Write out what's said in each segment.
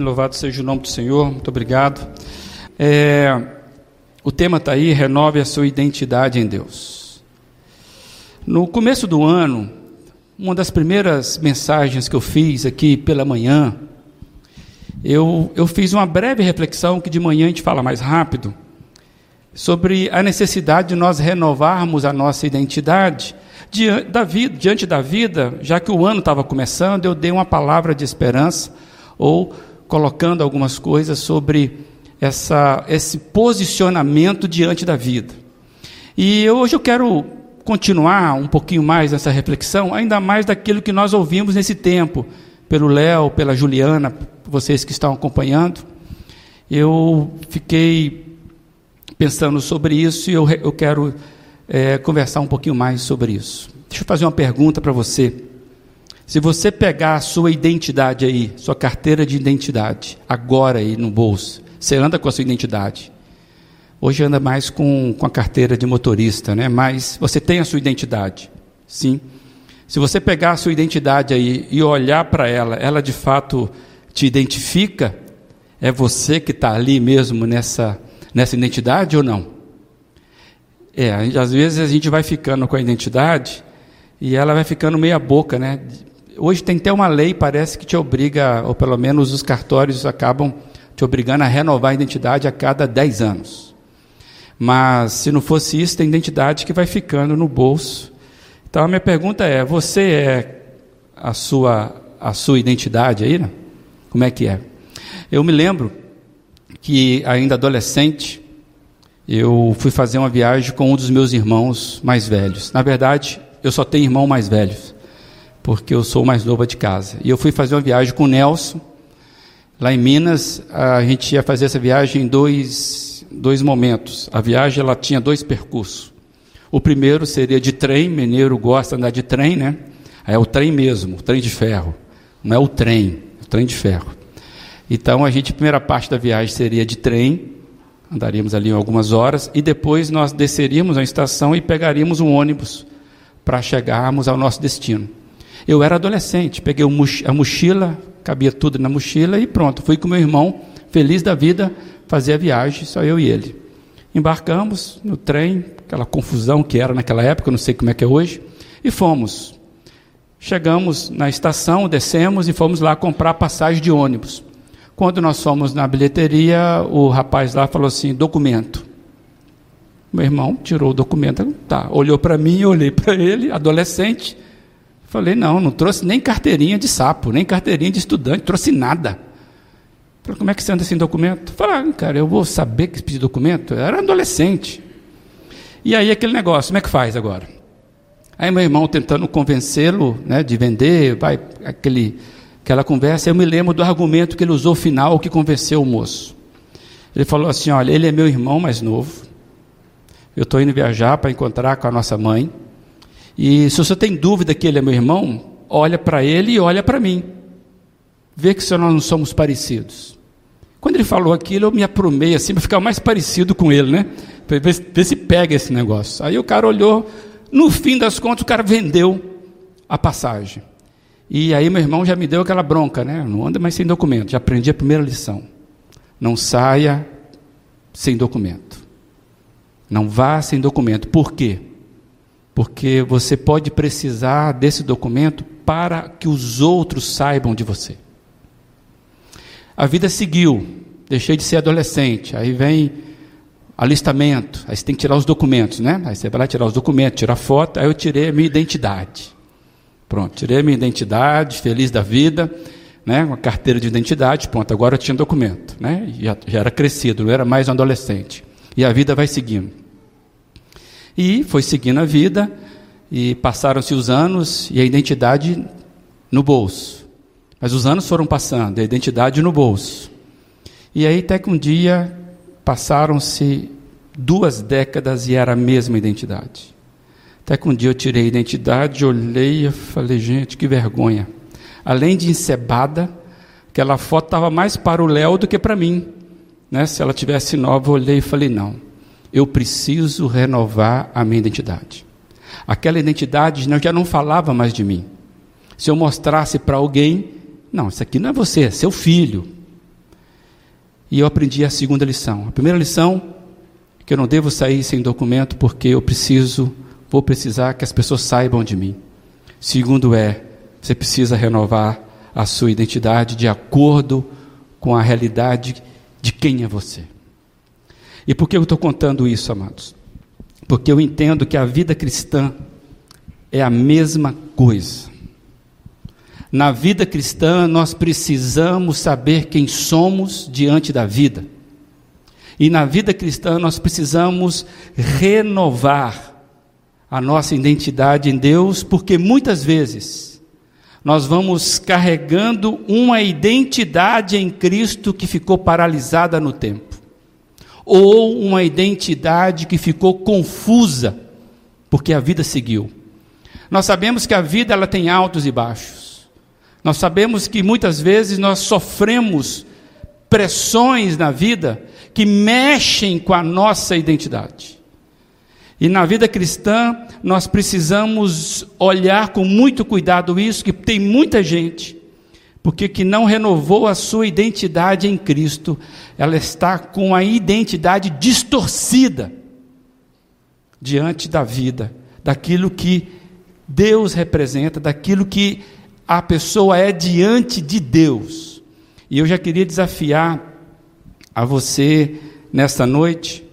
Louvado seja o nome do Senhor, muito obrigado. O tema está aí, renove a sua identidade em Deus. No começo do ano, uma das primeiras mensagens que eu fiz aqui pela manhã, eu fiz uma breve reflexão, que de manhã a gente fala mais rápido, sobre a necessidade de nós renovarmos a nossa identidade diante da vida. Já que o ano estava começando, eu dei uma palavra de esperança, ou colocando algumas coisas sobre esse posicionamento diante da vida. E hoje eu quero continuar um pouquinho mais nessa reflexão, ainda mais daquilo que nós ouvimos nesse tempo, pelo Léo, pela Juliana, vocês que estão acompanhando. Eu fiquei pensando sobre isso e eu quero conversar um pouquinho mais sobre isso. Deixa eu fazer uma pergunta para você. Se você pegar a sua identidade aí, sua carteira de identidade, agora aí no bolso, você anda com a sua identidade. Hoje anda mais com a carteira de motorista, né? Mas você tem a sua identidade, sim. Se você pegar a sua identidade aí e olhar para ela, ela de fato te identifica? É você que está ali mesmo nessa identidade ou não? Às vezes a gente vai ficando com a identidade e ela vai ficando meia boca, né? Hoje tem até uma lei, parece, que te obriga, ou pelo menos os cartórios acabam te obrigando a renovar a identidade a cada 10 anos. Mas, se não fosse isso, tem identidade que vai ficando no bolso. Então, a minha pergunta é, você é a sua identidade aí, né? Como é que é? Eu me lembro que, ainda adolescente, eu fui fazer uma viagem com um dos meus irmãos mais velhos. Na verdade, eu só tenho irmão mais velho, porque eu sou o mais novo de casa. E eu fui fazer uma viagem com o Nelson, lá em Minas. A gente ia fazer essa viagem em dois momentos. A viagem, ela tinha dois percursos. O primeiro seria de trem, mineiro gosta de andar de trem, né? É o trem mesmo, o trem de ferro. Não é o trem de ferro. Então, a primeira parte da viagem seria de trem, andaríamos ali algumas horas, e depois nós desceríamos à estação e pegaríamos um ônibus para chegarmos ao nosso destino. Eu era adolescente, peguei a mochila, cabia tudo na mochila e pronto, fui com meu irmão, feliz da vida, fazer a viagem, só eu e ele. Embarcamos no trem, aquela confusão que era naquela época, eu não sei como é que é hoje, e fomos. Chegamos na estação, descemos e fomos lá comprar passagem de ônibus. Quando nós fomos na bilheteria, o rapaz lá falou assim, documento. Meu irmão tirou o documento, tá, olhou para mim, eu olhei para ele, adolescente. Falei, não trouxe nem carteirinha de sapo, nem carteirinha de estudante, trouxe nada. Falei, como é que você anda sem documento? Falei, cara, eu vou saber que pedir documento? Eu era adolescente. E aí aquele negócio, como é que faz agora? Aí meu irmão tentando convencê-lo, né, de vender, vai aquela conversa. Eu me lembro do argumento que ele usou final, que convenceu o moço. Ele falou assim, olha, ele é meu irmão mais novo. Eu estou indo viajar para encontrar com a nossa mãe. E se você tem dúvida que ele é meu irmão, olha para ele e olha para mim. Vê que nós não somos parecidos. Quando ele falou aquilo, eu me aprumei assim para ficar mais parecido com ele, né? Para ver se pega esse negócio. Aí o cara olhou, no fim das contas, o cara vendeu a passagem. E aí meu irmão já me deu aquela bronca, né? Não anda mais sem documento. Já aprendi a primeira lição. Não saia sem documento. Não vá sem documento. Por quê? Porque você pode precisar desse documento para que os outros saibam de você. A vida seguiu. Deixei de ser adolescente. Aí vem alistamento. Aí você tem que tirar os documentos, né? Aí você vai lá tirar os documentos, tirar foto. Aí eu tirei a minha identidade. Pronto, tirei a minha identidade, feliz da vida, né? Uma carteira de identidade. Pronto, agora eu tinha documento, né? Já era crescido, não era mais um adolescente. E a vida vai seguindo. E foi seguindo a vida, e passaram-se os anos, e a identidade no bolso. Mas os anos foram passando, a identidade no bolso. E aí até que um dia, passaram-se 2 décadas e era a mesma identidade. Até que um dia eu tirei a identidade, olhei e falei, gente, que vergonha. Além de encebada, aquela foto estava mais para o Léo do que para mim. Né? Se ela tivesse nova, eu olhei e falei, não, eu preciso renovar a minha identidade. Aquela identidade já não falava mais de mim. Se eu mostrasse para alguém, não, isso aqui não é você, é seu filho, E eu aprendi a segunda lição. A primeira lição, que eu não devo sair sem documento, porque eu vou precisar que as pessoas saibam de mim. Segundo é, você precisa renovar a sua identidade de acordo com a realidade de quem é você. E por que eu estou contando isso, amados? Porque eu entendo que a vida cristã é a mesma coisa. Na vida cristã, nós precisamos saber quem somos diante da vida. E na vida cristã, nós precisamos renovar a nossa identidade em Deus, porque muitas vezes nós vamos carregando uma identidade em Cristo que ficou paralisada no tempo, ou uma identidade que ficou confusa, porque a vida seguiu. Nós sabemos que a vida ela tem altos e baixos. Nós sabemos que muitas vezes nós sofremos pressões na vida que mexem com a nossa identidade. E na vida cristã, nós precisamos olhar com muito cuidado isso, que tem muita gente, porque que não renovou a sua identidade em Cristo, ela está com a identidade distorcida diante da vida, daquilo que Deus representa, daquilo que a pessoa é diante de Deus. E eu já queria desafiar a você, nesta noite,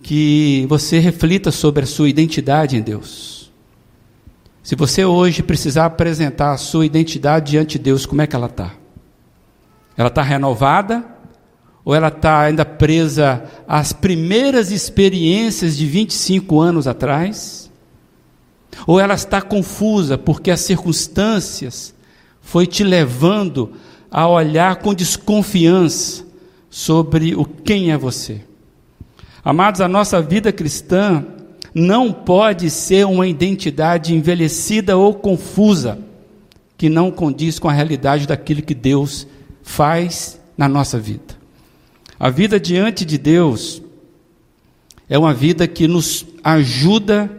que você reflita sobre a sua identidade em Deus. Se você hoje precisar apresentar a sua identidade diante de Deus, como é que ela está? Ela está renovada? Ou ela está ainda presa às primeiras experiências de 25 anos atrás? Ou ela está confusa porque as circunstâncias foi te levando a olhar com desconfiança sobre o quem é você? Amados, a nossa vida cristã não pode ser uma identidade envelhecida ou confusa, que não condiz com a realidade daquilo que Deus faz na nossa vida. A vida diante de Deus é uma vida que nos ajuda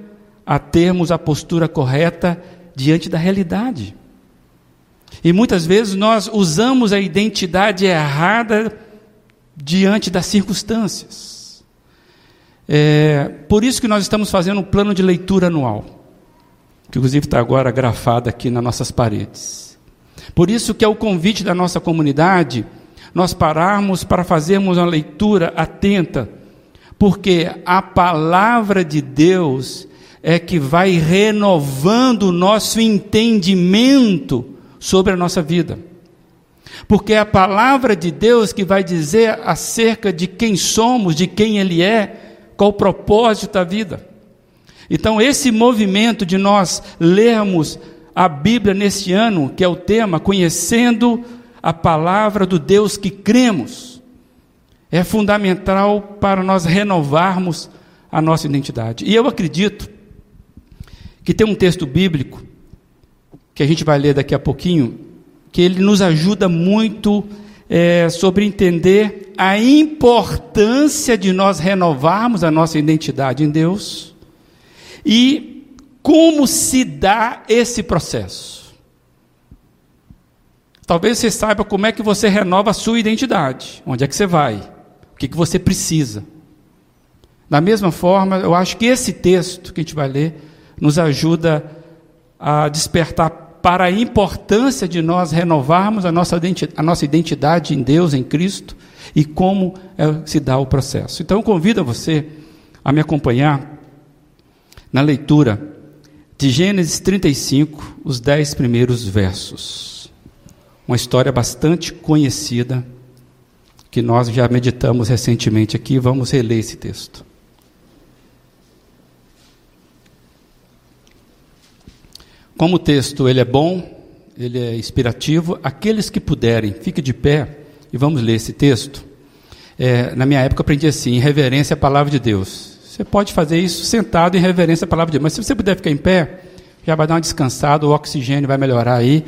a termos a postura correta diante da realidade. E muitas vezes nós usamos a identidade errada diante das circunstâncias. É por isso que nós estamos fazendo um plano de leitura anual, que inclusive está agora grafado aqui nas nossas paredes. Por isso que é o convite da nossa comunidade, nós pararmos para fazermos uma leitura atenta, porque a palavra de Deus é que vai renovando o nosso entendimento sobre a nossa vida. Porque é a palavra de Deus que vai dizer acerca de quem somos, de quem Ele é, qual o propósito da vida. Então esse movimento de nós lermos a Bíblia neste ano, que é o tema, conhecendo a palavra do Deus que cremos, é fundamental para nós renovarmos a nossa identidade. E eu acredito que tem um texto bíblico, que a gente vai ler daqui a pouquinho, que ele nos ajuda muito sobre entender a importância de nós renovarmos a nossa identidade em Deus e como se dá esse processo. Talvez você saiba como é que você renova a sua identidade, onde é que você vai, o que você precisa. Da mesma forma, eu acho que esse texto que a gente vai ler nos ajuda a despertar para a importância de nós renovarmos a nossa identidade em Deus, em Cristo, e como se dá o processo. Então eu convido a você a me acompanhar na leitura de Gênesis 35, os 10 primeiros versos. Uma história bastante conhecida, que nós já meditamos recentemente aqui, vamos reler esse texto. Como o texto ele é bom, ele é inspirativo, aqueles que puderem, fiquem de pé e vamos ler esse texto. Na minha época eu aprendi assim, em reverência à palavra de Deus. Você pode fazer isso sentado em reverência à palavra de Deus, mas se você puder ficar em pé, já vai dar uma descansada, o oxigênio vai melhorar aí,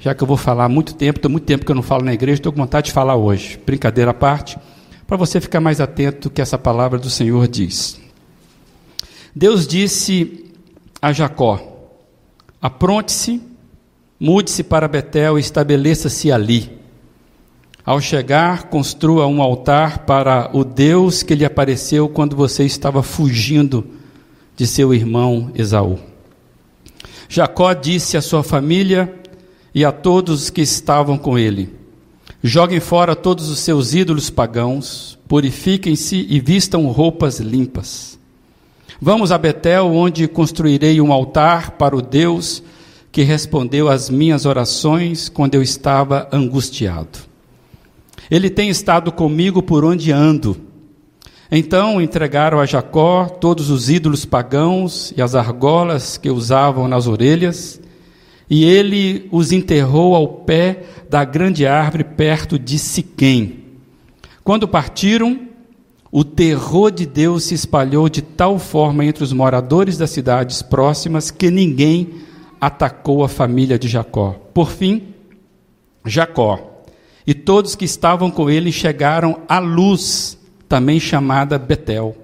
já que eu vou falar há muito tempo, tem muito tempo que eu não falo na igreja, estou com vontade de falar hoje. Brincadeira à parte, para você ficar mais atento que essa palavra do Senhor diz. Deus disse a Jacó, apronte-se, mude-se para Betel e estabeleça-se ali. Ao chegar, construa um altar para o Deus que lhe apareceu quando você estava fugindo de seu irmão Esaú. Jacó disse à sua família e a todos que estavam com ele: joguem fora todos os seus ídolos pagãos, purifiquem-se e vistam roupas limpas. Vamos a Betel, onde construirei um altar para o Deus que respondeu às minhas orações quando eu estava angustiado. Ele tem estado comigo por onde ando. Então entregaram a Jacó todos os ídolos pagãos e as argolas que usavam nas orelhas, e ele os enterrou ao pé da grande árvore perto de Siquém. Quando partiram, o terror de Deus se espalhou de tal forma entre os moradores das cidades próximas que ninguém atacou a família de Jacó. Por fim, Jacó e todos que estavam com ele chegaram à Luz, também chamada Betel,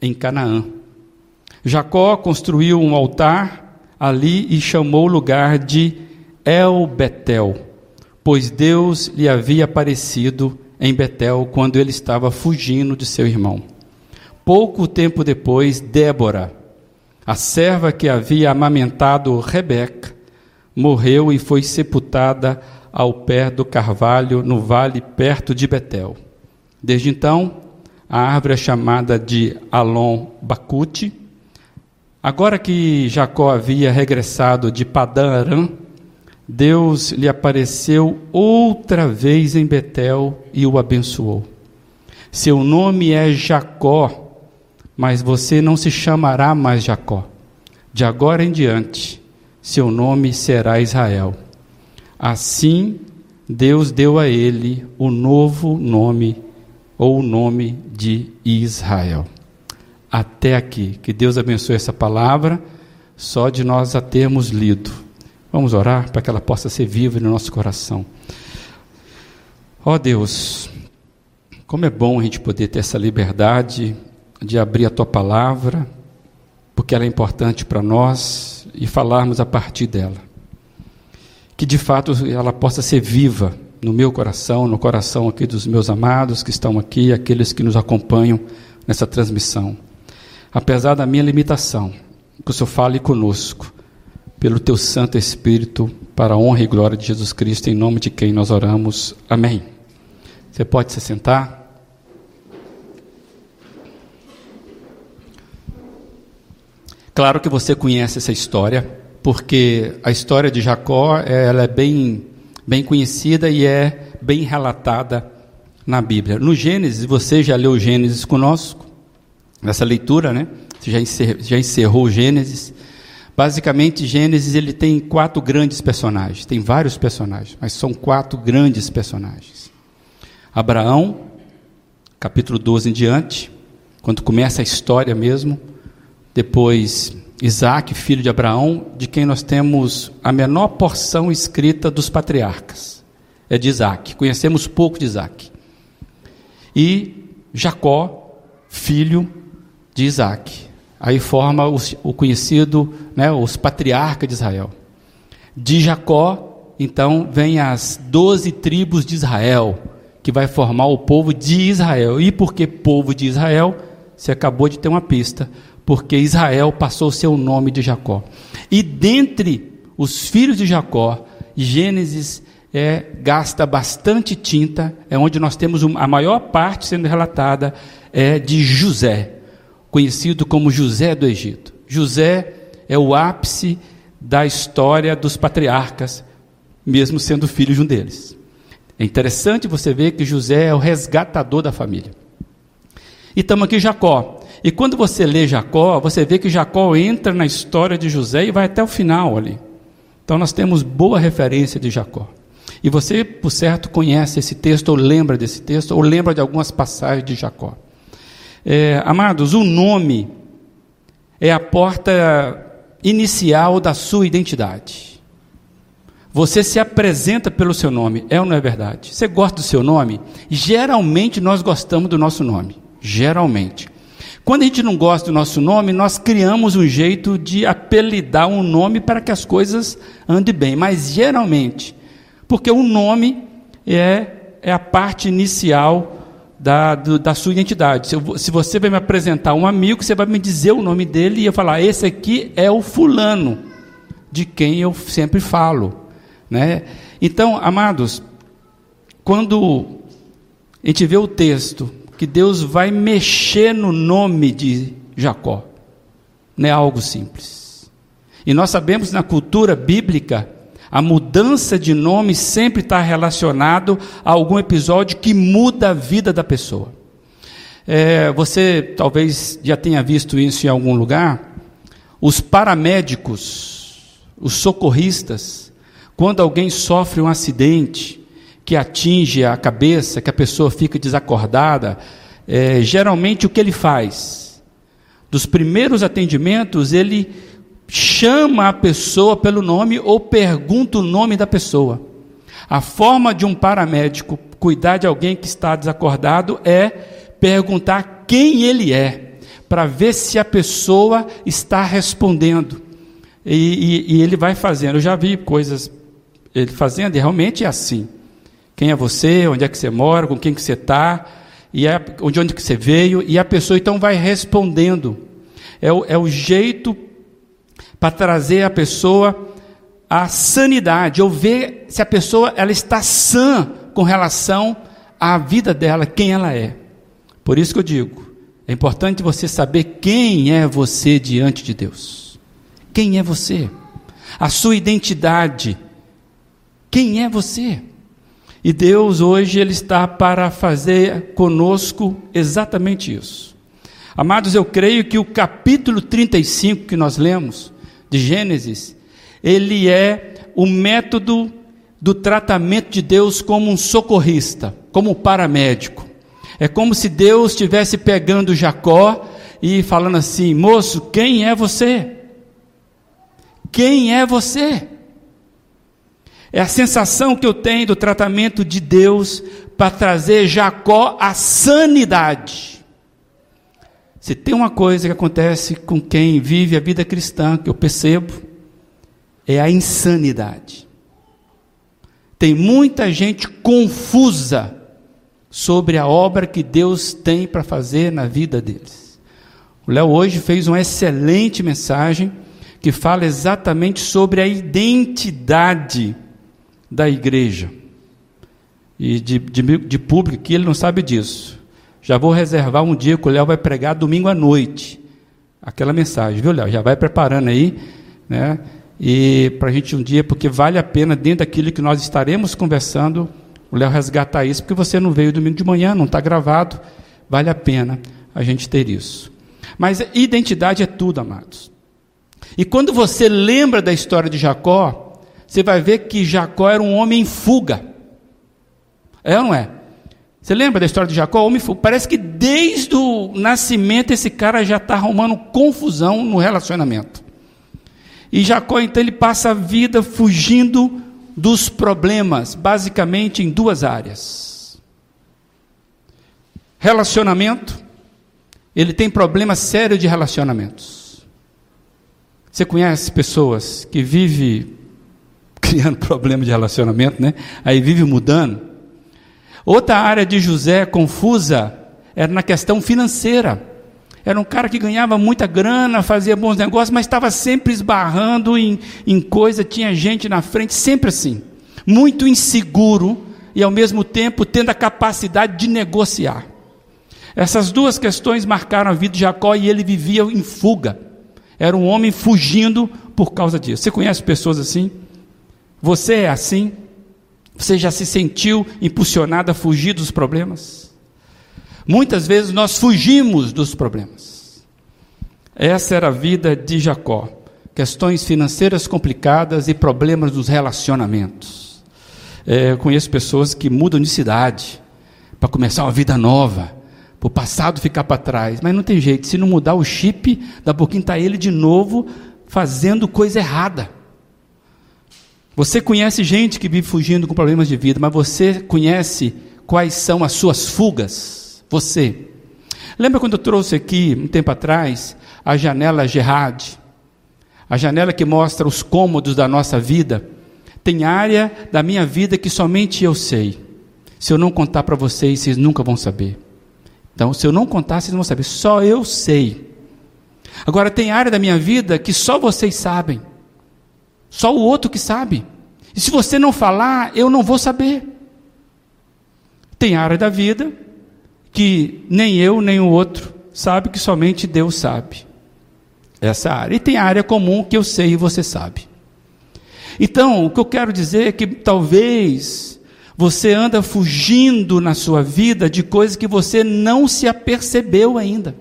em Canaã. Jacó construiu um altar ali e chamou o lugar de El-Betel, pois Deus lhe havia aparecido em Betel quando ele estava fugindo de seu irmão. Pouco tempo depois, Débora, a serva que havia amamentado Rebeca, morreu e foi sepultada ao pé do carvalho, no vale perto de Betel. Desde então, a árvore é chamada de Alon-Bacuti. Agora que Jacó havia regressado de Padã-Arã, Deus lhe apareceu outra vez em Betel e o abençoou. Seu nome é Jacó, mas você não se chamará mais Jacó. De agora em diante, seu nome será Israel. Assim, Deus deu a ele o novo nome, ou o nome de Israel. Até aqui, que Deus abençoe essa palavra, só de nós a termos lido. Vamos orar para que ela possa ser viva no nosso coração. Ó Deus, como é bom a gente poder ter essa liberdade de abrir a Tua palavra, porque ela é importante para nós, e falarmos a partir dela. Que de fato ela possa ser viva no meu coração, no coração aqui dos meus amados que estão aqui, aqueles que nos acompanham nessa transmissão. Apesar da minha limitação, que o Senhor fale conosco, pelo Teu Santo Espírito, para a honra e glória de Jesus Cristo, em nome de quem nós oramos. Amém. Você pode se sentar? Claro que você conhece essa história, porque a história de Jacó, ela é bem conhecida e é bem relatada na Bíblia. No Gênesis, você já leu Gênesis conosco, nessa leitura, né? Você já encerrou Gênesis. Basicamente, Gênesis ele tem 4 grandes personagens, tem vários personagens, mas são 4 grandes personagens. Abraão, capítulo 12 em diante, quando começa a história mesmo, depois Isaac, filho de Abraão, de quem nós temos a menor porção escrita dos patriarcas, é de Isaac, conhecemos pouco de Isaac, e Jacó, filho de Isaac, aí forma o conhecido, né, os patriarcas de Israel. De Jacó, então, vem as 12 tribos de Israel, que vai formar o povo de Israel. E por que povo de Israel? Você acabou de ter uma pista, porque Israel passou o seu nome de Jacó. E dentre os filhos de Jacó, Gênesis gasta bastante tinta, é onde nós temos a maior parte sendo relatada, é de José, conhecido como José do Egito. José é o ápice da história dos patriarcas, mesmo sendo filho de um deles. É interessante você ver que José é o resgatador da família. E estamos aqui Jacó. E quando você lê Jacó, você vê que Jacó entra na história de José e vai até o final ali. Então nós temos boa referência de Jacó. E você, por certo, conhece esse texto, ou lembra desse texto, ou lembra de algumas passagens de Jacó. Amados, o nome é a porta inicial da sua identidade. Você se apresenta pelo seu nome, é ou não é verdade? Você gosta do seu nome? Geralmente nós gostamos do nosso nome, geralmente. Quando a gente não gosta do nosso nome, nós criamos um jeito de apelidar um nome para que as coisas andem bem. Mas geralmente, porque o nome é, é a parte inicial da sua identidade. Se você vai me apresentar um amigo, você vai me dizer o nome dele e eu falar, esse aqui é o fulano, de quem eu sempre falo, né? Então, amados, quando a gente vê o texto, que Deus vai mexer no nome de Jacó, não é algo simples. E nós sabemos que na cultura bíblica, a mudança de nome sempre está relacionado a algum episódio que muda a vida da pessoa. Você talvez já tenha visto isso em algum lugar. Os paramédicos, os socorristas, quando alguém sofre um acidente que atinge a cabeça, que a pessoa fica desacordada, geralmente o que ele faz? Dos primeiros atendimentos, ele chama a pessoa pelo nome ou pergunta o nome da pessoa. A forma de um paramédico cuidar de alguém que está desacordado é perguntar quem ele é, para ver se a pessoa está respondendo. E ele vai fazendo. Eu já vi coisas ele fazendo, e realmente é assim. Quem é você, onde é que você mora, com quem que você está, de onde que você veio, e a pessoa então vai respondendo. É o jeito para trazer a pessoa à sanidade, ou ver se a pessoa ela está sã com relação à vida dela, quem ela é. Por isso que eu digo, é importante você saber quem é você diante de Deus. Quem é você? A sua identidade. Quem é você? E Deus hoje Ele está para fazer conosco exatamente isso. Amados, eu creio que o capítulo 35 que nós lemos, de Gênesis, ele é o método do tratamento de Deus como um socorrista, como um paramédico. É como se Deus estivesse pegando Jacó e falando assim, moço, quem é você? Quem é você? É a sensação que eu tenho do tratamento de Deus para trazer Jacó à sanidade. Se tem uma coisa que acontece com quem vive a vida cristã, que eu percebo, é a insanidade. Tem muita gente confusa sobre a obra que Deus tem para fazer na vida deles. O Léo hoje fez uma excelente mensagem que fala exatamente sobre a identidade da igreja e de público, que ele não sabe disso. Já vou reservar um dia que o Léo vai pregar domingo à noite aquela mensagem, viu, Léo? Já vai preparando aí, né? E para a gente um dia, porque vale a pena, dentro daquilo que nós estaremos conversando, o Léo resgatar isso, porque você não veio domingo de manhã, não está gravado, vale a pena a gente ter isso. Mas identidade é tudo, amados. E quando você lembra da história de Jacó, você vai ver que Jacó era um homem em fuga. É ou não é? Você lembra da história de Jacó? Homem em fuga. Parece que desde o nascimento esse cara já está arrumando confusão no relacionamento. E Jacó, então, ele passa a vida fugindo dos problemas, basicamente em duas áreas. Relacionamento. Ele tem problema sério de relacionamentos. Você conhece pessoas que vivem criando problema de relacionamento, né? Aí vive mudando. Outra área de José confusa era na questão financeira. Era um cara que ganhava muita grana, fazia bons negócios, mas estava sempre esbarrando em coisa, tinha gente na frente, sempre assim, muito inseguro e ao mesmo tempo tendo a capacidade de negociar. Essas duas questões marcaram a vida de Jacó e ele vivia em fuga. Era um homem fugindo por causa disso. Você conhece pessoas assim? Você é assim? Você já se sentiu impulsionado a fugir dos problemas? Muitas vezes nós fugimos dos problemas. Essa era a vida de Jacó. Questões financeiras complicadas e problemas dos relacionamentos. Eu conheço pessoas que mudam de cidade para começar uma vida nova, para o passado ficar para trás. Mas não tem jeito, se não mudar o chip, daqui a pouquinho está ele de novo fazendo coisa errada. Você conhece gente que vive fugindo com problemas de vida, mas você conhece quais são as suas fugas? Você. Lembra quando eu trouxe aqui, um tempo atrás, a janela Gerard? A janela que mostra os cômodos da nossa vida. Tem área da minha vida que somente eu sei. Se eu não contar para vocês, vocês nunca vão saber. Então, se eu não contar, vocês não vão saber. Só eu sei. Agora, tem área da minha vida que só vocês sabem. Só o outro que sabe. E se você não falar, eu não vou saber. Tem área da vida que nem eu, nem o outro sabe, que somente Deus sabe. Essa área. E tem área comum que eu sei e você sabe. Então, o que eu quero dizer é que talvez você anda fugindo na sua vida de coisas que você não se apercebeu ainda.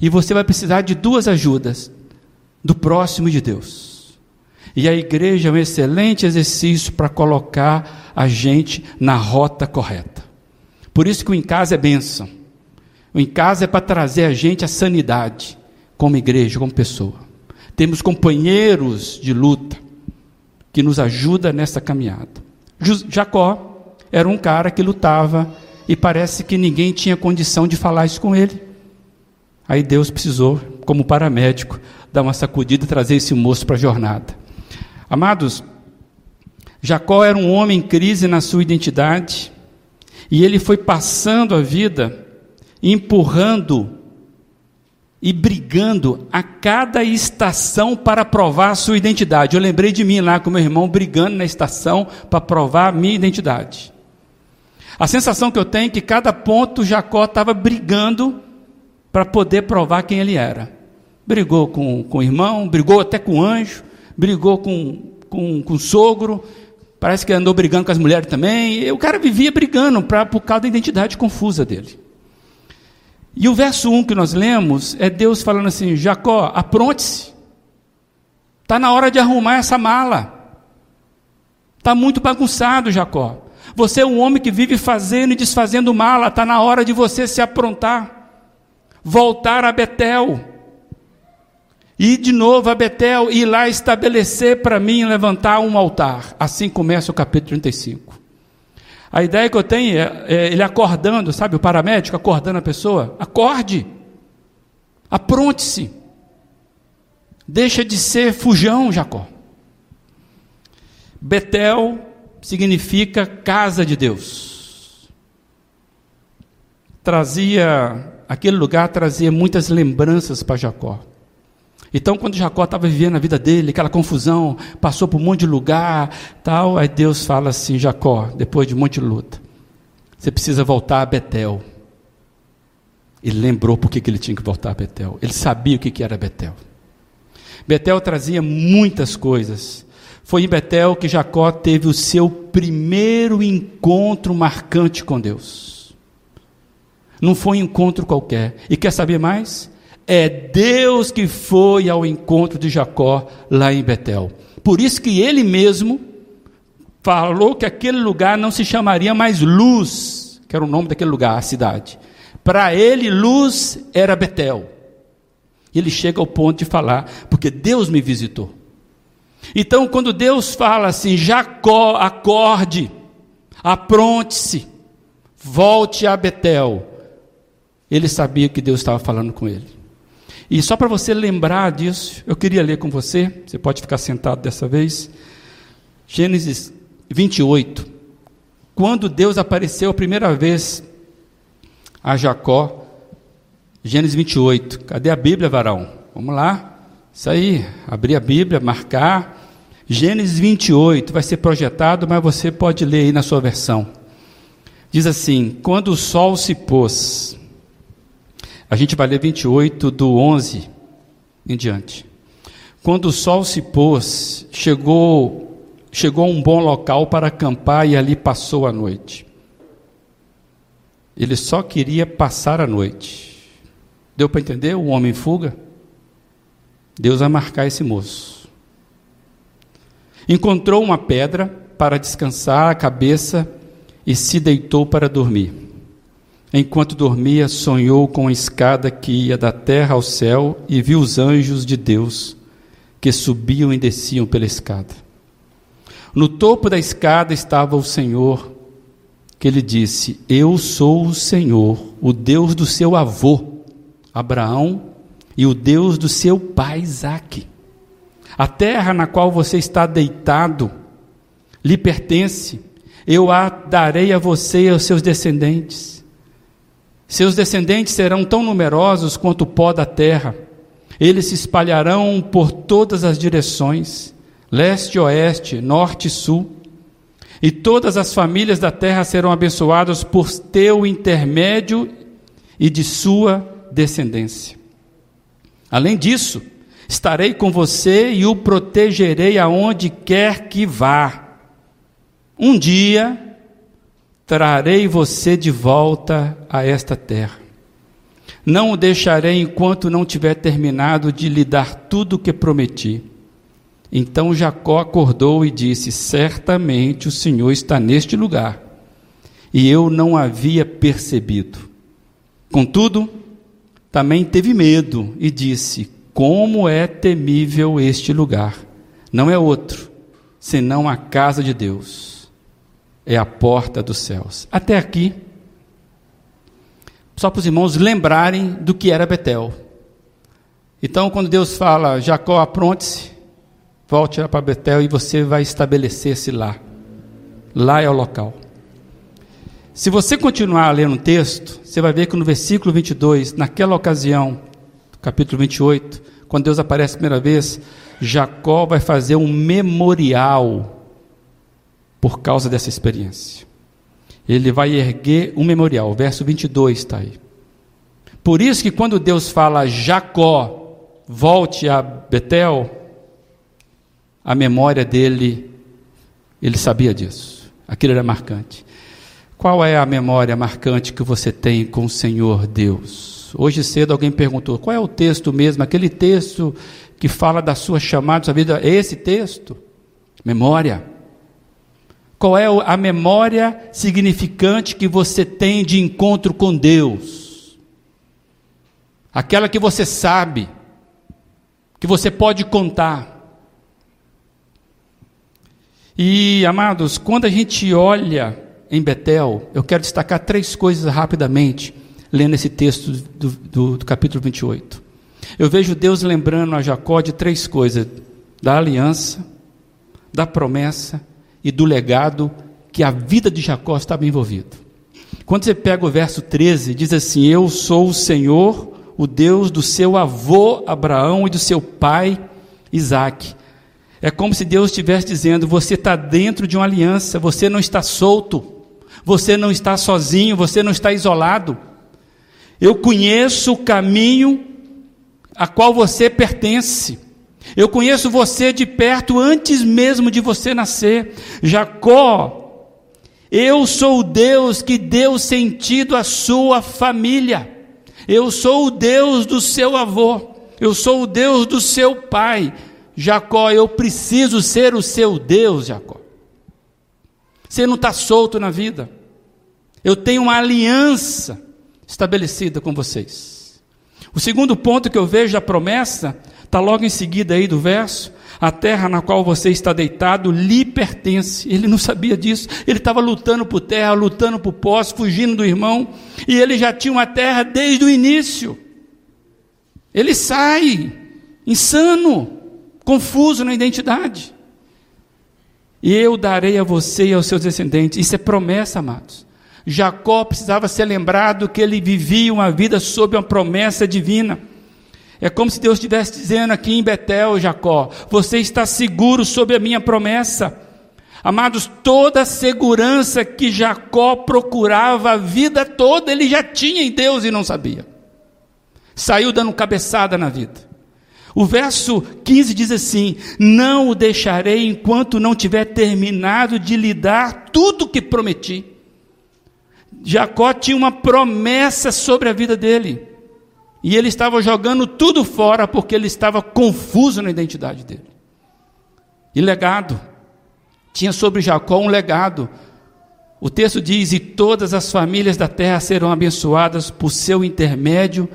E você vai precisar de duas ajudas, do próximo e de Deus. E a igreja é um excelente exercício para colocar a gente na rota correta. Por isso que o em casa é bênção. O em casa é para trazer a gente a sanidade, como igreja, como pessoa. Temos companheiros de luta que nos ajudam nessa caminhada. Jacó era um cara que lutava e parece que ninguém tinha condição de falar isso com ele. Aí Deus precisou, como paramédico, dar uma sacudida e trazer esse moço para a jornada. Amados, Jacó era um homem em crise na sua identidade e ele foi passando a vida empurrando e brigando a cada estação para provar a sua identidade. Eu lembrei de mim lá com meu irmão brigando na estação para provar a minha identidade. A sensação que eu tenho é que cada ponto Jacó estava brigando para poder provar quem ele era. Brigou com o irmão, brigou até com o anjo, brigou com o sogro, parece que andou brigando com as mulheres também. E o cara vivia brigando por causa da identidade confusa dele. E o verso 1 que nós lemos é Deus falando assim: Jacó, apronte-se, está na hora de arrumar essa mala, está muito bagunçado, Jacó, você é um homem que vive fazendo e desfazendo mala, está na hora de você se aprontar, voltar a Betel, e de novo a Betel, e lá estabelecer para mim, levantar um altar. Assim começa o capítulo 35. A ideia que eu tenho é ele acordando, sabe, o paramédico acordando a pessoa: acorde, apronte-se, deixa de ser fujão, Jacó. Betel significa casa de Deus. Aquele lugar trazia muitas lembranças para Jacó. Então, quando Jacó estava vivendo a vida dele, aquela confusão, passou por um monte de lugar, tal, aí Deus fala assim: Jacó, depois de um monte de luta, você precisa voltar a Betel. Ele lembrou por que ele tinha que voltar a Betel. Ele sabia o que era Betel. Betel trazia muitas coisas. Foi em Betel que Jacó teve o seu primeiro encontro marcante com Deus. Não foi um encontro qualquer. E quer saber mais? É Deus que foi ao encontro de Jacó lá em Betel. Por isso que ele mesmo falou que aquele lugar não se chamaria mais Luz, que era o nome daquele lugar, a cidade. Para ele, Luz era Betel. Ele chega ao ponto de falar: porque Deus me visitou. Então, quando Deus fala assim: Jacó, acorde, apronte-se, volte a Betel, ele sabia que Deus estava falando com ele. E só para você lembrar disso, eu queria ler com você, você pode ficar sentado dessa vez, Gênesis 28, quando Deus apareceu a primeira vez a Jacó. Gênesis 28, cadê a Bíblia, varão? Vamos lá, isso aí, abrir a Bíblia, marcar, Gênesis 28, vai ser projetado, mas você pode ler aí na sua versão. Diz assim: quando o sol se pôs. A gente vai ler 28 do 11 em diante. Quando o sol se pôs, chegou a um bom local para acampar e ali passou a noite. Ele só queria passar a noite. Deu para entender? O homem fuga. Deus vai marcar esse moço. Encontrou uma pedra para descansar a cabeça e se deitou para dormir. Enquanto dormia, sonhou com a escada que ia da terra ao céu e viu os anjos de Deus que subiam e desciam pela escada. No topo da escada estava o Senhor, que lhe disse: eu sou o Senhor, o Deus do seu avô, Abraão, e o Deus do seu pai, Isaque. A terra na qual você está deitado lhe pertence, eu a darei a você e aos seus descendentes. Seus descendentes serão tão numerosos quanto o pó da terra. Eles se espalharão por todas as direções, leste, oeste, norte e sul. E todas as famílias da terra serão abençoadas por teu intermédio e de sua descendência. Além disso, estarei com você e o protegerei aonde quer que vá. Um dia, trarei você de volta a esta terra. Não o deixarei enquanto não tiver terminado de lhe dar tudo o que prometi. Então Jacó acordou e disse: certamente o Senhor está neste lugar, e eu não havia percebido. Contudo, também teve medo e disse: como é temível este lugar! Não é outro, senão a casa de Deus, é a porta dos céus. Até aqui, só para os irmãos lembrarem do que era Betel. Então, quando Deus fala: Jacó, apronte-se, volte para Betel e você vai estabelecer-se lá. Lá é o local. Se você continuar lendo o texto, você vai ver que no versículo 22, naquela ocasião, capítulo 28, quando Deus aparece a primeira vez, Jacó vai fazer um memorial por causa dessa experiência. Ele vai erguer um memorial. O verso 22 está aí. Por isso que quando Deus fala: Jacó, volte a Betel, a memória dele, ele sabia disso. Aquilo era marcante. Qual é a memória marcante que você tem com o Senhor Deus? Hoje cedo alguém perguntou: qual é o texto mesmo, aquele texto que fala da sua chamada, da sua vida? Esse texto? Memória. Qual é a memória significante que você tem de encontro com Deus? Aquela que você sabe, que você pode contar. E, amados, quando a gente olha em Betel, eu quero destacar três coisas rapidamente, lendo esse texto do capítulo 28. Eu vejo Deus lembrando a Jacó de três coisas: da aliança, da promessa e do legado que a vida de Jacó estava envolvida. Quando você pega o verso 13, diz assim: eu sou o Senhor, o Deus do seu avô Abraão e do seu pai Isaque. É como se Deus estivesse dizendo: você está dentro de uma aliança, você não está solto, você não está sozinho, você não está isolado. Eu conheço o caminho a qual você pertence. Eu conheço você de perto antes mesmo de você nascer. Jacó, eu sou o Deus que deu sentido à sua família. Eu sou o Deus do seu avô. Eu sou o Deus do seu pai. Jacó, eu preciso ser o seu Deus, Jacó. Você não está solto na vida. Eu tenho uma aliança estabelecida com vocês. O segundo ponto que eu vejo da promessa está logo em seguida aí do verso: a terra na qual você está deitado lhe pertence. Ele não sabia disso. Ele estava lutando por terra, lutando por posse, fugindo do irmão. E ele já tinha uma terra desde o início. Ele sai insano, confuso na identidade. E eu darei a você e aos seus descendentes. Isso é promessa, amados. Jacó precisava ser lembrado que ele vivia uma vida sob uma promessa divina. É como se Deus estivesse dizendo aqui em Betel: Jacó, você está seguro sob a minha promessa. Amados, toda a segurança que Jacó procurava a vida toda, ele já tinha em Deus e não sabia. Saiu dando cabeçada na vida. O verso 15 diz assim: não o deixarei enquanto não tiver terminado de lhe dar tudo o que prometi. Jacó tinha uma promessa sobre a vida dele, e ele estava jogando tudo fora porque ele estava confuso na identidade dele. E legado. Tinha sobre Jacó um legado. O texto diz: e todas as famílias da terra serão abençoadas por seu intermédio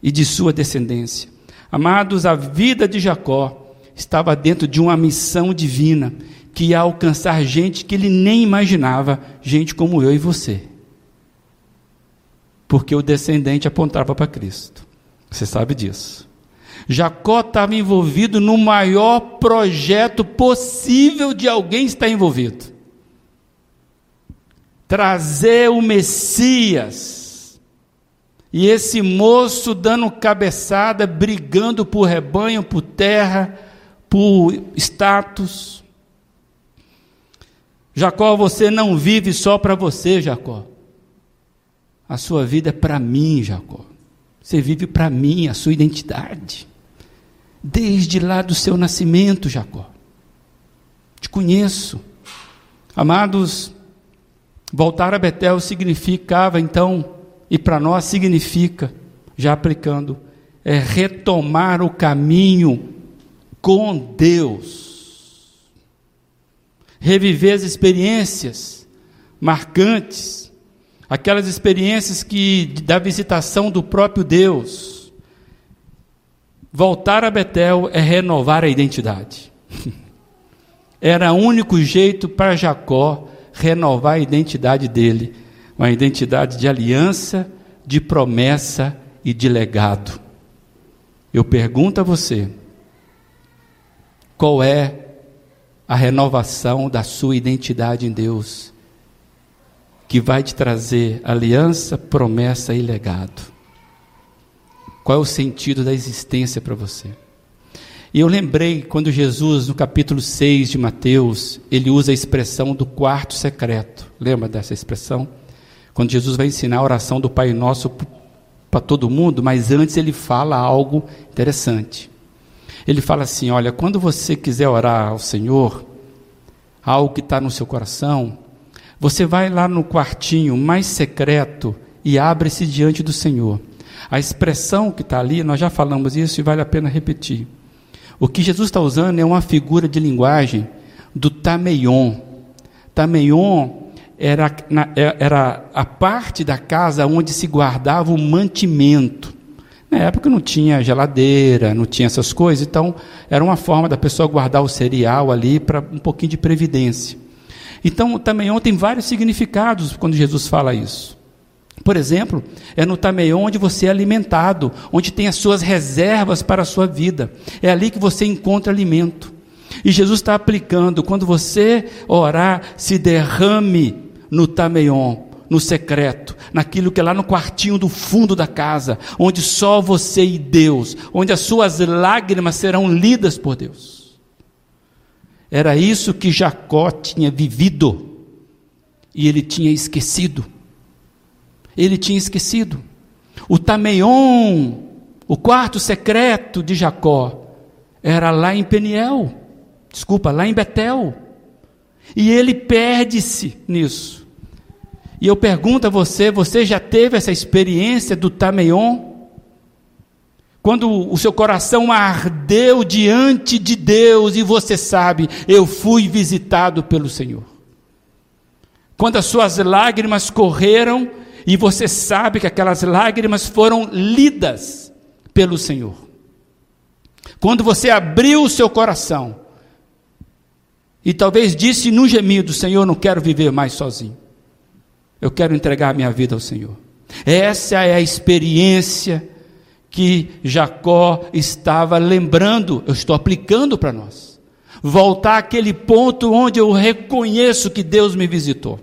e de sua descendência. Amados, a vida de Jacó estava dentro de uma missão divina que ia alcançar gente que ele nem imaginava, gente como eu e você. Porque o descendente apontava para Cristo. Você sabe disso. Jacó estava envolvido no maior projeto possível de alguém estar envolvido. trazer o Messias, e esse moço dando cabeçada, brigando por rebanho, por terra, por status. Jacó, você não vive só para você, Jacó, a sua vida é para mim, Jacó, você vive para mim, a sua identidade, desde lá do seu nascimento, Jacó, te conheço. Amados, voltar a Betel significava então, e para nós significa, já aplicando, é retomar o caminho com Deus, reviver as experiências marcantes, aquelas experiências que da visitação do próprio Deus. Voltar a Betel é renovar a identidade. Era o único jeito para Jacó renovar a identidade dele, uma identidade de aliança, de promessa e de legado. Eu pergunto a você, qual é a renovação da sua identidade em Deus, que vai te trazer aliança, promessa e legado? Qual é o sentido da existência para você? E eu lembrei quando Jesus, no capítulo 6 de Mateus, ele usa a expressão do quarto secreto. Lembra dessa expressão? Quando Jesus vai ensinar a oração do Pai Nosso para todo mundo, mas antes ele fala algo interessante. Ele fala assim, olha, quando você quiser orar ao Senhor, algo que está no seu coração, você vai lá no quartinho mais secreto e abre-se diante do Senhor. A expressão que está ali, nós já falamos isso e vale a pena repetir. O que Jesus está usando é uma figura de linguagem do Tameion. Tameion era a parte da casa onde se guardava o mantimento. Na época não tinha geladeira, não tinha essas coisas, então era uma forma da pessoa guardar o cereal ali para um pouquinho de previdência. Então o Tameion tem vários significados quando Jesus fala isso. Por exemplo, é no Tameion onde você é alimentado, onde tem as suas reservas para a sua vida. É ali que você encontra alimento. E Jesus está aplicando, quando você orar, se derrame no Tameion, no secreto, naquilo que é lá no quartinho do fundo da casa, onde só você e Deus, onde as suas lágrimas serão lidas por Deus. Era isso que Jacó tinha vivido, e ele tinha esquecido. Ele tinha esquecido. O Tameion, o quarto secreto de Jacó, era lá em Peniel, lá em Betel, e ele perde-se nisso. E eu pergunto a você, você já teve essa experiência do Tameion? Quando o seu coração ardeu diante de Deus e você sabe, eu fui visitado pelo Senhor. Quando as suas lágrimas correram, e você sabe que aquelas lágrimas foram lidas pelo Senhor. Quando você abriu o seu coração, e talvez disse num gemido, Senhor, não quero viver mais sozinho. Eu quero entregar a minha vida ao Senhor. Essa é a experiência que Jacó estava lembrando, eu estou aplicando para nós. Voltar àquele ponto onde eu reconheço que Deus me visitou.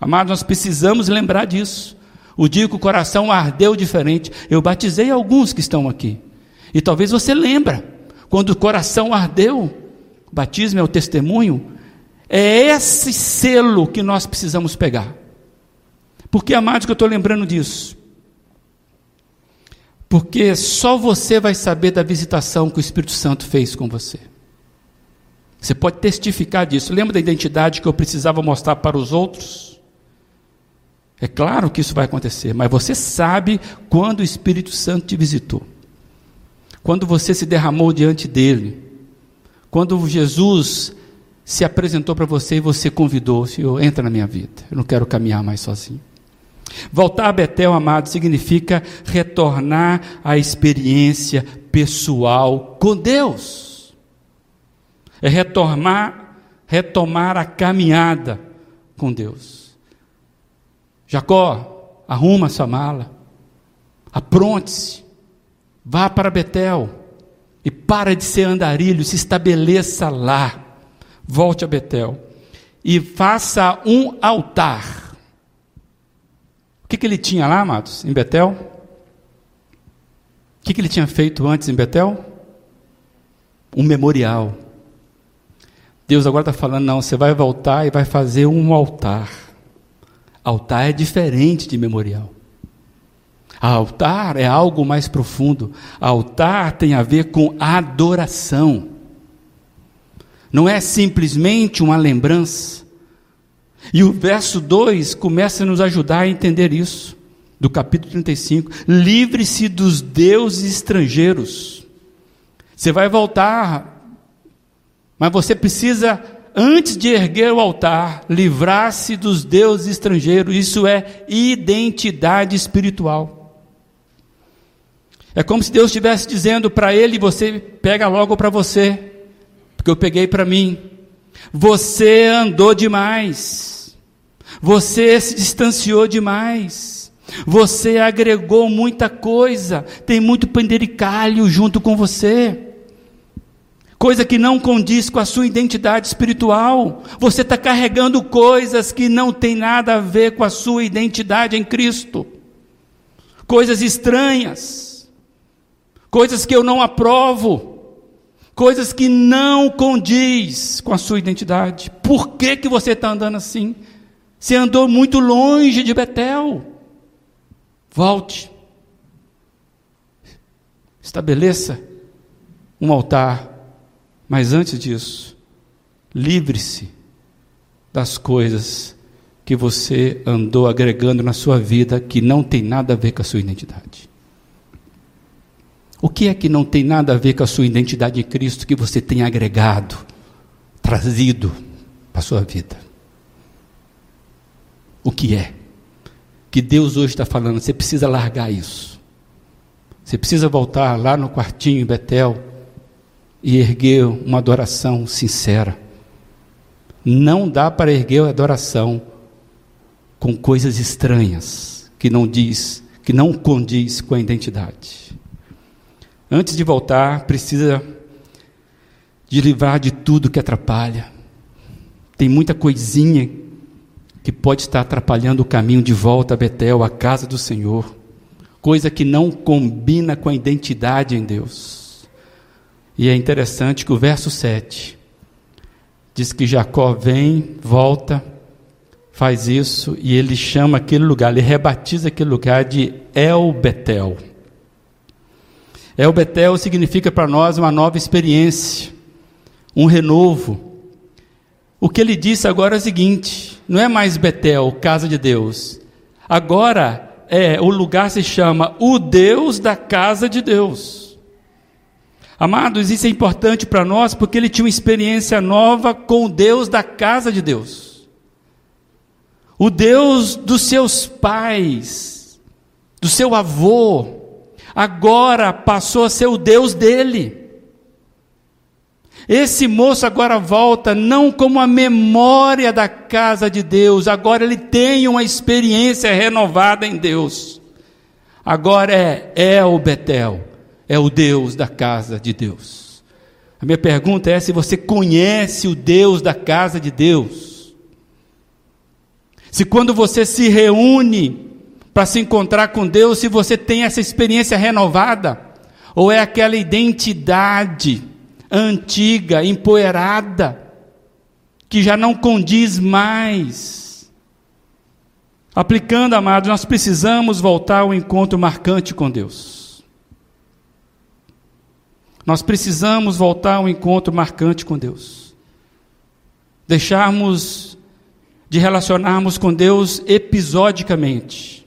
Amados, nós precisamos lembrar disso. O dia que o coração ardeu diferente. Eu batizei alguns que estão aqui. E talvez você lembra. Quando o coração ardeu, o batismo é o testemunho. É esse selo que nós precisamos pegar. Por que, amados, que eu estou lembrando disso? Porque só você vai saber da visitação que o Espírito Santo fez com você. Você pode testificar disso. Lembra da identidade que eu precisava mostrar para os outros? É claro que isso vai acontecer, mas você sabe quando o Espírito Santo te visitou, quando você se derramou diante dele, quando Jesus se apresentou para você e você convidou, Senhor, entra na minha vida, eu não quero caminhar mais sozinho. Voltar a Betel, amado, significa retornar à experiência pessoal com Deus, é retomar a caminhada com Deus. Jacó, arruma sua mala, apronte-se, vá para Betel e para de ser andarilho, se estabeleça lá, volte a Betel e faça um altar O que ele tinha lá, amados, em Betel? O que ele tinha feito antes em Betel? Um memorial. Deus agora está falando, não, você vai voltar e vai fazer um altar. Altar é diferente de memorial. Altar é algo mais profundo. Altar tem a ver com adoração. Não é simplesmente uma lembrança. E o verso 2 começa a nos ajudar a entender isso, do capítulo 35. Livre-se dos deuses estrangeiros. Você vai voltar, mas você precisa, antes de erguer o altar, livrar-se dos deuses estrangeiros. Isso é identidade espiritual. É como se Deus estivesse dizendo para ele, você pega logo para você, porque eu peguei para mim. Você andou demais, você se distanciou demais, você agregou muita coisa, tem muito penduricalho junto com você, coisa que não condiz com a sua identidade espiritual. Você está carregando coisas que não tem nada a ver com a sua identidade em Cristo, coisas estranhas, coisas que eu não aprovo, coisas que não condiz com a sua identidade. Por que que você está andando assim? Você andou muito longe de Betel. Volte. Estabeleça um altar. Mas antes disso, livre-se das coisas que você andou agregando na sua vida que não tem nada a ver com a sua identidade. O que é que não tem nada a ver com a sua identidade em Cristo que você tem agregado, trazido para a sua vida? O que é? Que Deus hoje está falando, você precisa largar isso. Você precisa voltar lá no quartinho em Betel e erguer uma adoração sincera. Não dá para erguer a adoração com coisas estranhas que não condiz com a identidade. Antes de voltar, precisa de livrar de tudo que atrapalha. Tem muita coisinha que pode estar atrapalhando o caminho de volta a Betel, a casa do Senhor. Coisa que não combina com a identidade em Deus. E é interessante que o verso 7 diz que Jacó vem, volta, faz isso, e ele chama aquele lugar, ele rebatiza aquele lugar de El-Betel. El-Betel significa para nós uma nova experiência, um renovo. O que ele disse agora é o seguinte, não é mais Betel, casa de Deus. Agora o lugar se chama o Deus da casa de Deus. Amados, isso é importante para nós porque ele tinha uma experiência nova com o Deus da casa de Deus. O Deus dos seus pais, do seu avô, agora passou a ser o Deus dele. Esse moço agora volta não como a memória da casa de Deus, agora ele tem uma experiência renovada em Deus. Agora é El-Betel, é o Deus da casa de Deus. A minha pergunta é se você conhece o Deus da casa de Deus. Se quando você se reúne para se encontrar com Deus, se você tem essa experiência renovada, ou é aquela identidade antiga, empoeirada, que já não condiz mais. Aplicando, amados, nós precisamos voltar ao encontro marcante com Deus. Nós precisamos voltar ao encontro marcante com Deus. Deixarmos de relacionarmos com Deus episodicamente.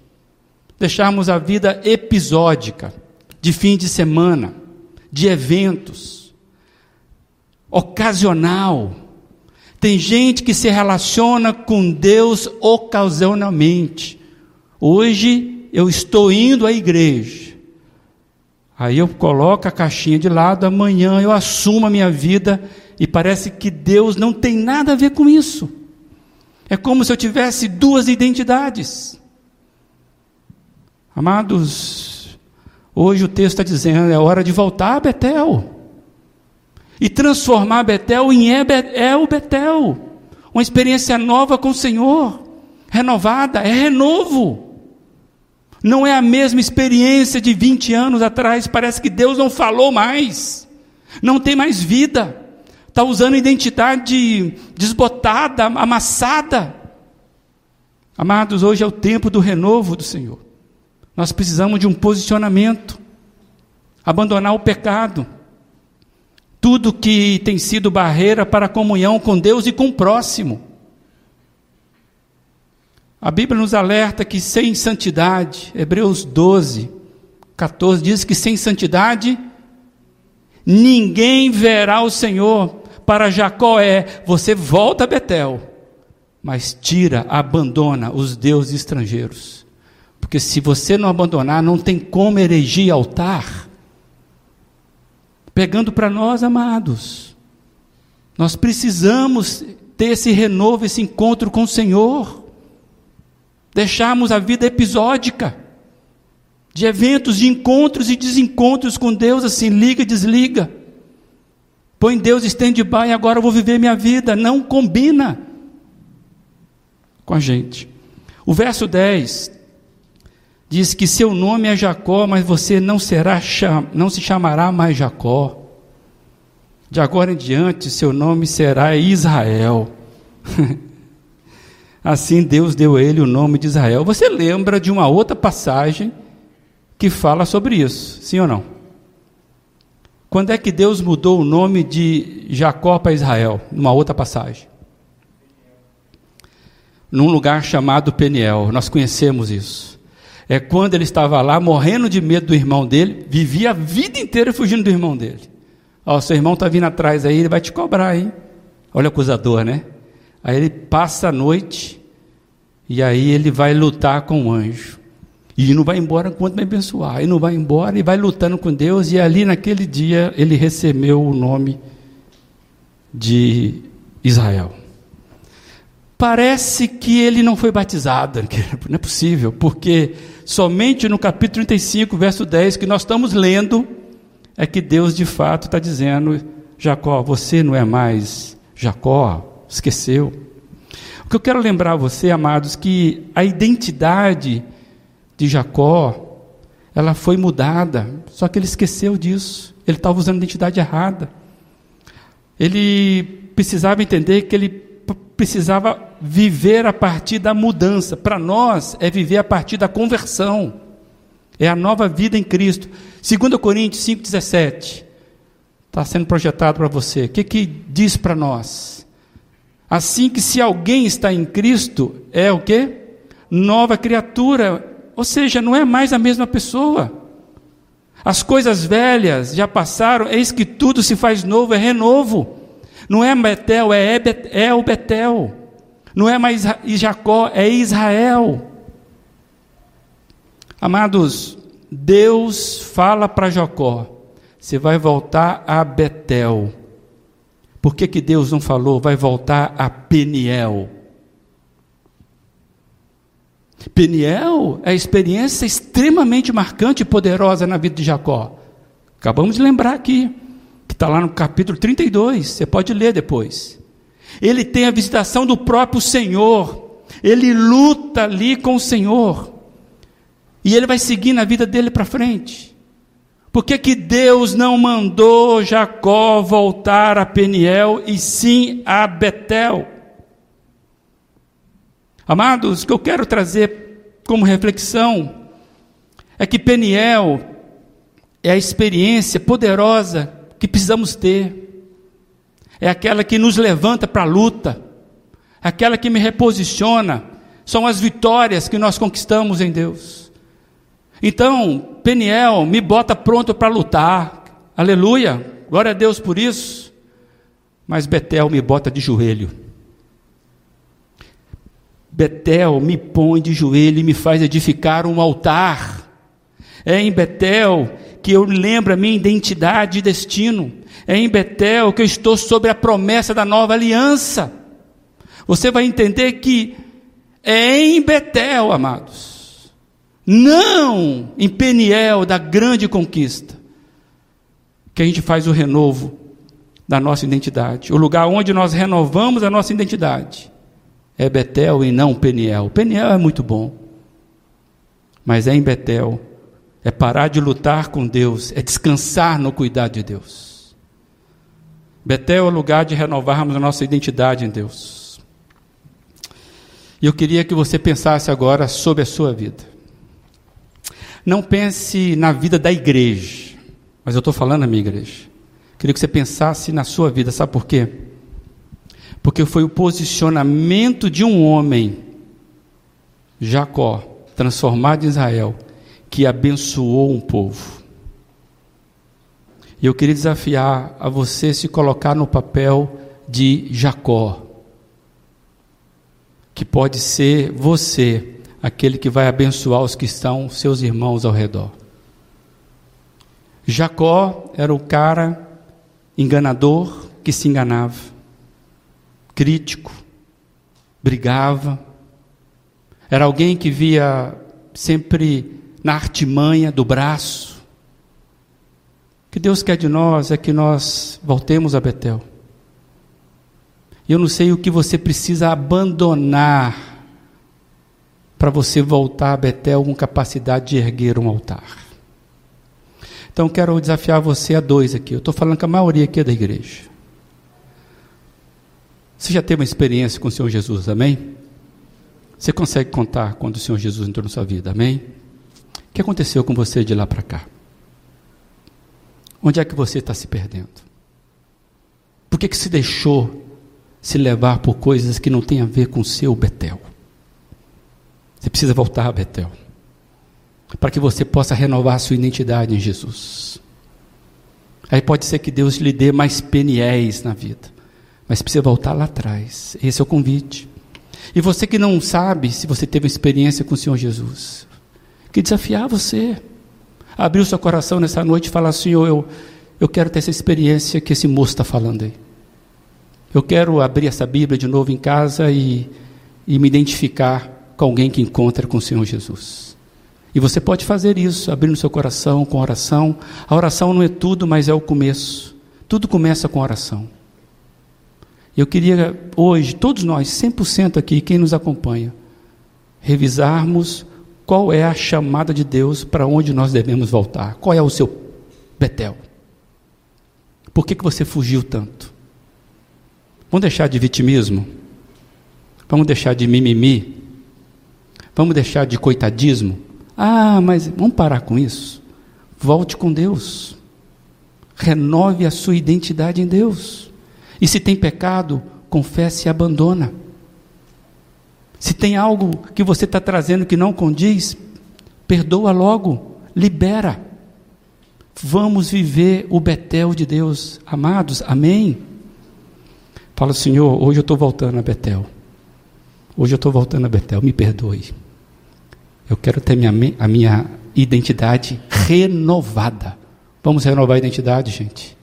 Deixarmos a vida episódica, de fim de semana, de eventos, ocasional. Tem gente que se relaciona com Deus ocasionalmente. Hoje eu estou indo à igreja. Aí eu coloco a caixinha de lado, amanhã eu assumo a minha vida e parece que Deus não tem nada a ver com isso. É como se eu tivesse duas identidades. Amados, hoje o texto está dizendo, é hora de voltar a Betel, e transformar Betel em El-Betel, uma experiência nova com o Senhor, renovada, é renovo, Não é a mesma experiência de 20 anos atrás. Parece que Deus não falou mais. Não tem mais vida. Está usando identidade desbotada, amassada. Amados, hoje é o tempo do renovo do Senhor. Nós precisamos de um posicionamento. Abandonar o pecado. Tudo que tem sido barreira para a comunhão com Deus e com o próximo. A Bíblia nos alerta que sem santidade, Hebreus 12, 14, diz que sem santidade, ninguém verá o Senhor. Para Jacó você volta a Betel, mas tira, abandona os deuses estrangeiros. Porque se você não abandonar, não tem como erigir altar. Pegando para nós, amados, nós precisamos ter esse renovo, esse encontro com o Senhor. Deixarmos a vida episódica, de eventos, de encontros e desencontros com Deus, assim, liga e desliga, põe Deus stand-by, agora eu vou viver minha vida, não combina com a gente. O verso 10 diz que seu nome é Jacó, mas você não se chamará mais Jacó, de agora em diante seu nome será Israel. Assim Deus deu a ele o nome de Israel. Você lembra de uma outra passagem que fala sobre isso, sim ou não? Quando é que Deus mudou o nome de Jacó para Israel? Numa outra passagem. Num lugar chamado Peniel, nós conhecemos isso. É quando ele estava lá morrendo de medo do irmão dele, vivia a vida inteira fugindo do irmão dele. Ó, seu irmão está vindo atrás aí, ele vai te cobrar, hein? Olha o acusador, né? Aí ele passa a noite, e aí ele vai lutar com o anjo, e não vai embora enquanto me abençoar, e não vai embora, e vai lutando com Deus, e ali naquele dia ele recebeu o nome de Israel. Parece que ele não foi batizado, não é possível, porque somente no capítulo 35, verso 10, que nós estamos lendo, é que Deus de fato está dizendo, Jacó, você não é mais Jacó, esqueceu. O que eu quero lembrar a você, amados, que a identidade de Jacó, ela foi mudada, só que ele esqueceu disso, ele estava usando a identidade errada. Ele precisava entender que ele precisava viver a partir da mudança. Para nós é viver a partir da conversão, é a nova vida em Cristo. 2 Coríntios 5,17 está sendo projetado para você. O que diz para nós? Assim que se alguém está em Cristo, é o quê? Nova criatura, ou seja, não é mais a mesma pessoa. As coisas velhas já passaram, eis que tudo se faz novo, é renovo. Não é Betel, é El-Betel. Não é mais Jacó, é Israel. Amados, Deus fala para Jacó, você vai voltar a Betel. Por que Deus não falou, vai voltar a Peniel? Peniel é a experiência extremamente marcante e poderosa na vida de Jacó. Acabamos de lembrar aqui, que está lá no capítulo 32, você pode ler depois. Ele tem a visitação do próprio Senhor, ele luta ali com o Senhor, e ele vai seguir na vida dele para frente. Por que Deus não mandou Jacó voltar a Peniel e sim a Betel? Amados, o que eu quero trazer como reflexão é que Peniel é a experiência poderosa que precisamos ter. É aquela que nos levanta para a luta, aquela que me reposiciona, são as vitórias que nós conquistamos em Deus. Então, Peniel me bota pronto para lutar, aleluia, glória a Deus por isso, mas Betel me bota de joelho, Betel me põe de joelho e me faz edificar um altar. É em Betel que eu lembro a minha identidade e destino, é em Betel que eu estou sobre a promessa da nova aliança. Você vai entender que é em Betel, amados, não em Peniel da grande conquista, que a gente faz o renovo da nossa identidade. O lugar onde nós renovamos a nossa identidade é Betel e não Peniel. Peniel é muito bom, mas é em Betel, é parar de lutar com Deus, é descansar no cuidado de Deus. Betel é o lugar de renovarmos a nossa identidade em Deus. E eu queria que você pensasse agora sobre a sua vida. Não pense na vida da igreja, mas eu estou falando na minha igreja. Queria que você pensasse na sua vida, sabe por quê? Porque foi o posicionamento de um homem, Jacó, transformado em Israel, que abençoou um povo. E eu queria desafiar a você se colocar no papel de Jacó, que pode ser você, aquele que vai abençoar os que estão seus irmãos ao redor. Jacó era o cara enganador que se enganava, crítico, brigava, era alguém que via sempre na artimanha do braço. O que Deus quer de nós é que nós voltemos a Betel. E eu não sei o que você precisa abandonar para você voltar a Betel com capacidade de erguer um altar. Então quero desafiar você a dois aqui. Eu estou falando que a maioria aqui é da igreja. Você já teve uma experiência com o Senhor Jesus, amém? Você consegue contar quando o Senhor Jesus entrou na sua vida, amém? O que aconteceu com você de lá para cá? Onde é que você está se perdendo? Por que se deixou se levar por coisas que não têm a ver com o seu Betel? Você precisa voltar a Betel, para que você possa renovar a sua identidade em Jesus. Aí pode ser que Deus lhe dê mais peniéis na vida, mas precisa voltar lá atrás. Esse é o convite. E você que não sabe se você teve uma experiência com o Senhor Jesus, que desafiar você, abrir o seu coração nessa noite e falar: Senhor, eu quero ter essa experiência que esse moço está falando aí. Eu quero abrir essa Bíblia de novo em casa e me identificar com alguém que encontra com o Senhor Jesus. E você pode fazer isso, abrindo seu coração com oração. A oração não é tudo, mas é o começo. Tudo começa com oração. Eu queria hoje, todos nós, 100% aqui, quem nos acompanha, revisarmos qual é a chamada de Deus para onde nós devemos voltar. Qual é o seu Betel? Por que você fugiu tanto? Vamos deixar de vitimismo? Vamos deixar de mimimi? Vamos deixar de coitadismo? Ah, mas vamos parar com isso. Volte com Deus. Renove a sua identidade em Deus. E se tem pecado, confesse e abandona. Se tem algo que você está trazendo que não condiz, perdoa logo, libera. Vamos viver o Betel de Deus, amados, amém? Fala: Senhor, hoje eu estou voltando a Betel. Hoje eu estou voltando a Betel, me perdoe. Eu quero ter a minha identidade renovada. Vamos renovar a identidade, gente.